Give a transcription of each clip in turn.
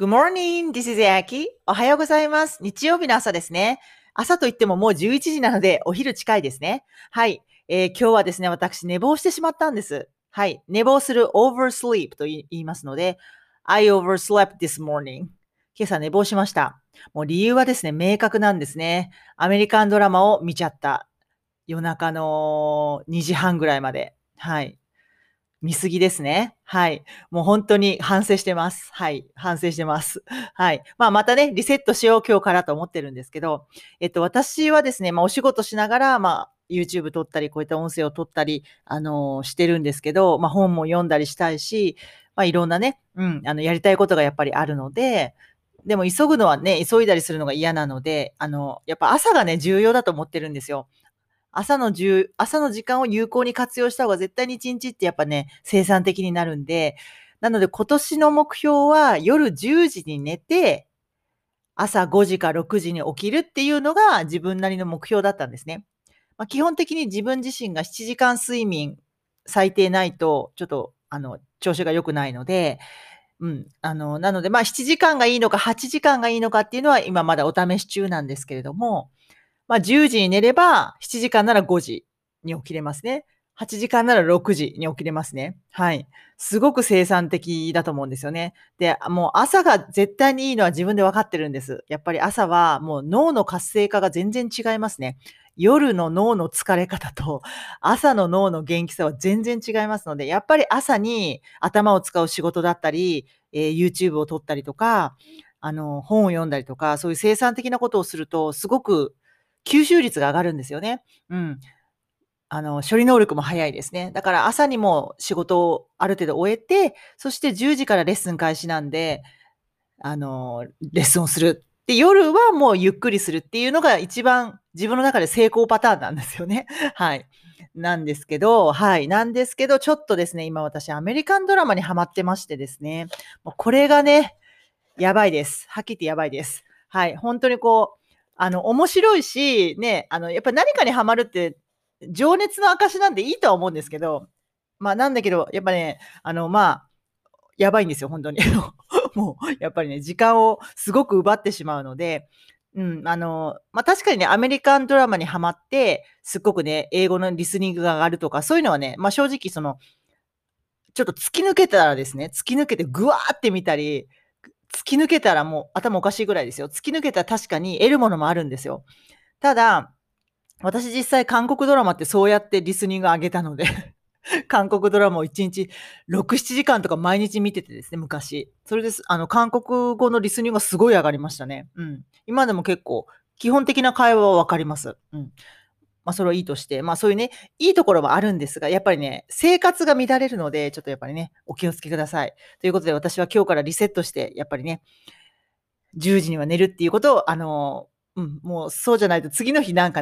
Good morning, this is Aki. おはようございます。日曜日の朝ですね。朝といってももう11時なのでお昼近いですね。はい、今日はですね、私寝坊してしまったんです。はい、寝坊する oversleep と言いますので I overslept this morning. 今朝寝坊しました。もう理由はですね、明確なんですね。アメリカンドラマを見ちゃった。夜中の2時半ぐらいまで。はい。見すぎですね。はい。もう本当に反省してます。はい。反省してます。はい。まあまたね、リセットしよう今日からと思ってるんですけど、私はですね、まあお仕事しながら、まあ YouTube 撮ったり、こういった音声を撮ったり、してるんですけど、まあ本も読んだりしたいし、まあいろんなね、やりたいことがやっぱりあるので、でも急ぐのはね、急いだりするのが嫌なので、やっぱ朝がね、重要だと思ってるんですよ。朝の時間を有効に活用した方が絶対に1日ってやっぱね、生産的になるんで、なので今年の目標は夜10時に寝て、朝5時か6時に起きるっていうのが自分なりの目標だったんですね。まあ、基本的に自分自身が7時間睡眠最低ないと、ちょっと調子が良くないので、なのでまあ7時間がいいのか8時間がいいのかっていうのは今まだお試し中なんですけれども、まあ、10時に寝れば、7時間なら5時に起きれますね。8時間なら6時に起きれますね。はい。すごく生産的だと思うんですよね。で、もう朝が絶対にいいのは自分で分かってるんです。やっぱり朝はもう脳の活性化が全然違いますね。夜の脳の疲れ方と朝の脳の元気さは全然違いますので、やっぱり朝に頭を使う仕事だったり、YouTube を撮ったりとか、本を読んだりとか、そういう生産的なことをすると、すごく吸収率が上がるんですよね。うん。処理能力も早いですね。だから朝にも仕事をある程度終えて、そして10時からレッスン開始なんで、レッスンをする。で、夜はもうゆっくりするっていうのが一番自分の中で成功パターンなんですよね。はい。なんですけど、ちょっとですね、今私アメリカンドラマにハマってましてですね、もうこれがね、やばいです。はっきり言ってやばいです。はい。本当にこう、面白いし、ね、やっぱり何かにハマるって、情熱の証なんでいいとは思うんですけど、まあなんだけど、やっぱね、やばいんですよ、本当に。もう、やっぱりね、時間をすごく奪ってしまうので、まあ確かにね、アメリカンドラマにハマって、すっごくね、英語のリスニングが上がるとか、そういうのはね、まあ正直、ちょっと突き抜けたらですね、突き抜けてぐわーって見たり、突き抜けたらもう頭おかしいぐらいですよ。突き抜けたら確かに得るものもあるんですよ。ただ、私実際韓国ドラマってそうやってリスニング上げたので、韓国ドラマを1日6、7時間とか毎日見ててですね、昔。それです。韓国語のリスニングがすごい上がりましたね。うん。今でも結構、基本的な会話はわかります。うん。まあ、それはいいとして、まあ、そういうね、いいところはあるんですが、やっぱりね、生活が乱れるので、ちょっとやっぱりね、お気をつけください。ということで、私は今日からリセットして、やっぱりね、10時には寝るっていうことを、もうそうじゃないと次の日なんか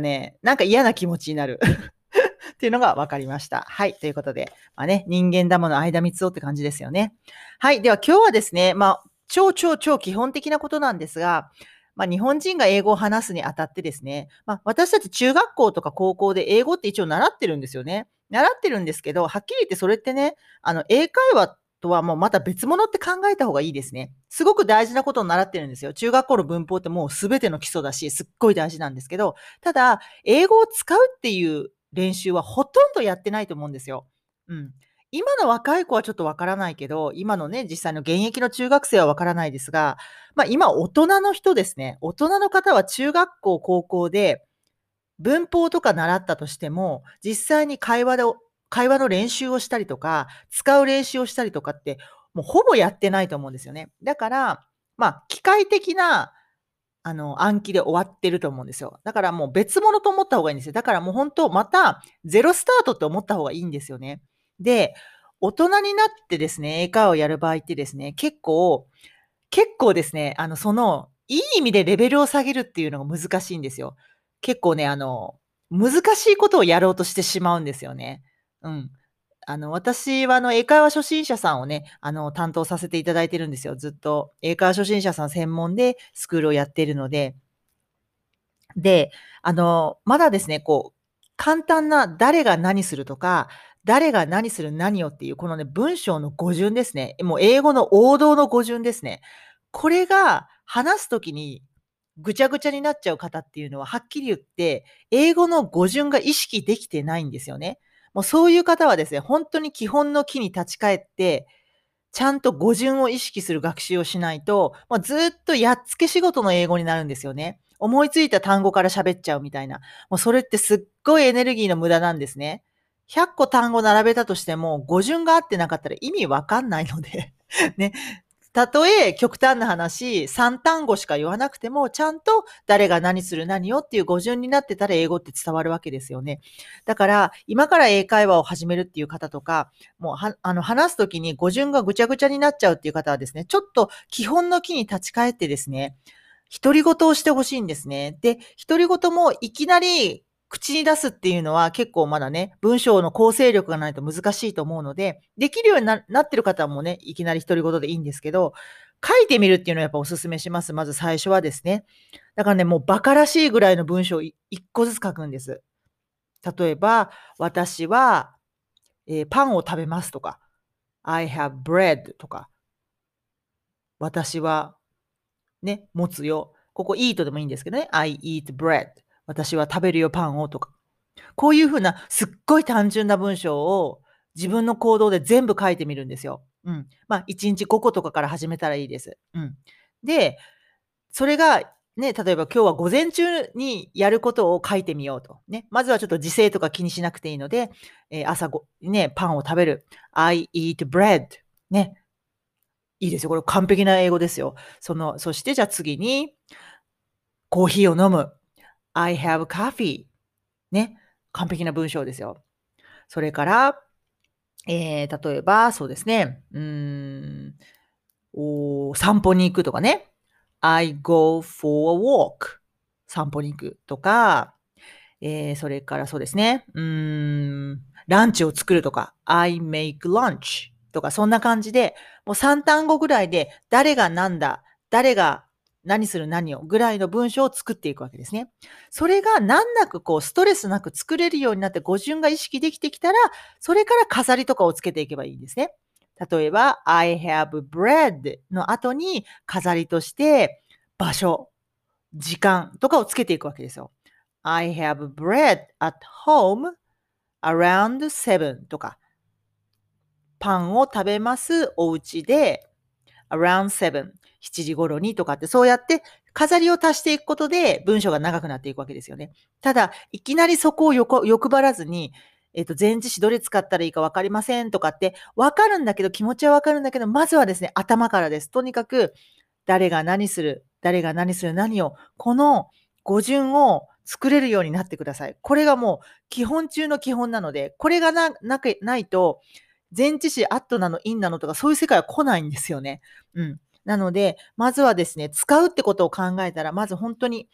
嫌な気持ちになるっていうのが分かりました。はい。ということで、まあね、人間だもの間三つをって感じですよね。はい。では今日はですね、まあ、超基本的なことなんですが、まあ、日本人が英語を話すにあたってですね、まあ、私たち中学校とか高校で英語って一応習ってるんですよね。習ってるんですけど、はっきり言ってそれってね、英会話とはもうまた別物って考えた方がいいですね。すごく大事なことを習ってるんですよ。中学校の文法ってもう全ての基礎だし、すっごい大事なんですけど、ただ、英語を使うっていう練習はほとんどやってないと思うんですよ。うん。今の若い子はちょっとわからないけど、今のね、実際の現役の中学生はわからないですが、まあ今大人の人ですね。大人の方は中学校、高校で文法とか習ったとしても、実際に会話の練習をしたりとか、使う練習をしたりとかって、もうほぼやってないと思うんですよね。だから、まあ機械的な、暗記で終わってると思うんですよ。だからもう別物と思った方がいいんですよ。だからもう本当またゼロスタートと思った方がいいんですよね。で、大人になってですね、英会話をやる場合ってですね、結構ですね、いい意味でレベルを下げるっていうのが難しいんですよ。結構ね、難しいことをやろうとしてしまうんですよね。うん。私は英会話初心者さんをね、担当させていただいてるんですよ。ずっと英会話初心者さん専門でスクールをやっているので。で、まだですね、こう、簡単な誰が何するとか、誰が何する何をっていう、このね、文章の語順ですね。もう英語の王道の語順ですね。これが話すときにぐちゃぐちゃになっちゃう方っていうのは、はっきり言って英語の語順が意識できてないんですよね。もうそういう方はですね、本当に基本の木に立ち返ってちゃんと語順を意識する学習をしないと、もうずっとやっつけ仕事の英語になるんですよね。思いついた単語から喋っちゃうみたいな。もうそれってすっごいエネルギーの無駄なんですね。100個単語並べたとしても語順が合ってなかったら意味わかんないのでね。たとえ極端な話、3単語しか言わなくても、ちゃんと誰が何する何をっていう語順になってたら英語って伝わるわけですよね。だから今から英会話を始めるっていう方とか、もう話すときに語順がぐちゃぐちゃになっちゃうっていう方はですね、ちょっと基本の木に立ち返ってですね、独り言をしてほしいんですね。で、独り言もいきなり口に出すっていうのは結構まだね、文章の構成力がないと難しいと思うので、できるように なってる方もね、いきなり独り言でいいんですけど、書いてみるっていうのはやっぱおすすめします。まず最初はですね。だからね、もうバカらしいぐらいの文章を1個ずつ書くんです。例えば、私は、パンを食べますとか、I have bread とか、私は、ね、持つよ。ここ eat でもいいんですけどね。I eat bread。私は食べるよパンをとか。こういうふうなすっごい単純な文章を自分の行動で全部書いてみるんですよ。うん。まあ1日5個とかから始めたらいいです。うん。で、それがね、例えば今日は午前中にやることを書いてみようと。ね。まずはちょっと時制とか気にしなくていいので、朝ね、パンを食べる。I eat bread。ね。いいですよ。これ完璧な英語ですよ。そしてじゃあ次に、コーヒーを飲む。I have coffee。ね。完璧な文章ですよ。それから、例えば、そうですね。散歩に行くとかね。I go for a walk。散歩に行くとか、それからそうですね。ランチを作るとか。I make lunch。とかそんな感じで、もう3単語ぐらいで誰がなんだ、誰が何する何をぐらいの文章を作っていくわけですね。それが難なくこうストレスなく作れるようになって語順が意識できてきたら、それから飾りとかをつけていけばいいんですね。例えば I have bread の後に飾りとして場所、時間とかをつけていくわけですよ。I have bread at home around 7とか。パンを食べますお家で around 7、7時頃にとかって、そうやって飾りを足していくことで文章が長くなっていくわけですよね。ただいきなりそこを欲張らずに、前置詞どれ使ったらいいか分かりませんとかって分かるんだけど、気持ちは分かるんだけど、まずはですね、頭からです。とにかく誰が何する、誰が何する何を、この語順を作れるようになってください。これがもう基本中の基本なので、これが ないと前置詞アットなのインなのとかそういう世界は来ないんですよね。うん。なので、まずはですね、使うってことを考えたら、まず本当に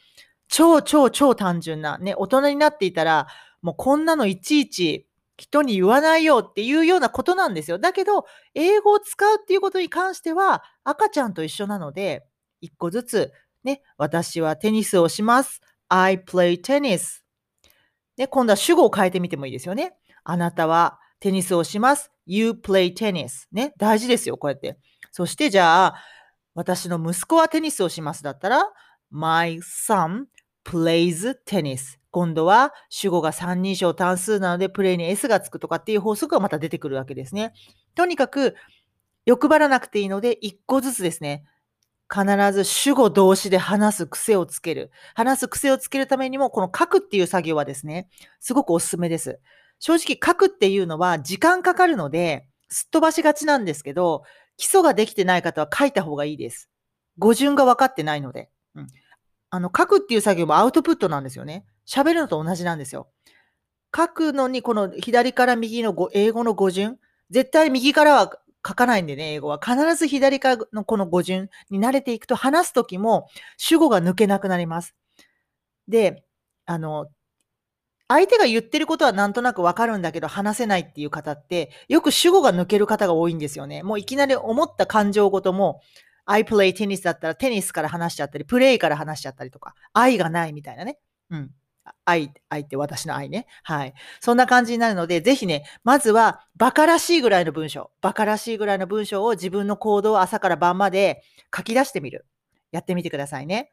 超単純なね、大人になっていたら、もうこんなのいちいち人に言わないよっていうようなことなんですよ。だけど、英語を使うっていうことに関しては赤ちゃんと一緒なので、一個ずつね、私はテニスをします。I play tennis。ね、今度は主語を変えてみてもいいですよね。あなたはテニスをします。You play tennis。ね。大事ですよ、こうやって。そして、じゃあ、私の息子はテニスをします。だったら、My son plays tennis。今度は、主語が三人称単数なので、プレイに S がつくとかっていう法則がまた出てくるわけですね。とにかく、欲張らなくていいので、一個ずつですね、必ず主語動詞で話す癖をつける。話す癖をつけるためにも、この書くっていう作業はですね、すごくおすすめです。正直書くっていうのは時間かかるので、すっ飛ばしがちなんですけど、基礎ができてない方は書いた方がいいです。語順が分かってないので。うん、書くっていう作業もアウトプットなんですよね。喋るのと同じなんですよ。書くのにこの左から右の英語の語順、絶対右からは書かないんでね、英語は。必ず左からのこの語順に慣れていくと、話すときも主語が抜けなくなります。で、相手が言ってることはなんとなくわかるんだけど話せないっていう方ってよく主語が抜ける方が多いんですよね。もういきなり思った感情ごとも I play tennis だったらテニスから話しちゃったり、プレイから話しちゃったりとか、愛がないみたいなね。うん。愛って私の愛ね。はい。そんな感じになるので、ぜひね、まずはバカらしいぐらいの文章。バカらしいぐらいの文章を自分の行動を朝から晩まで書き出してみる。やってみてくださいね。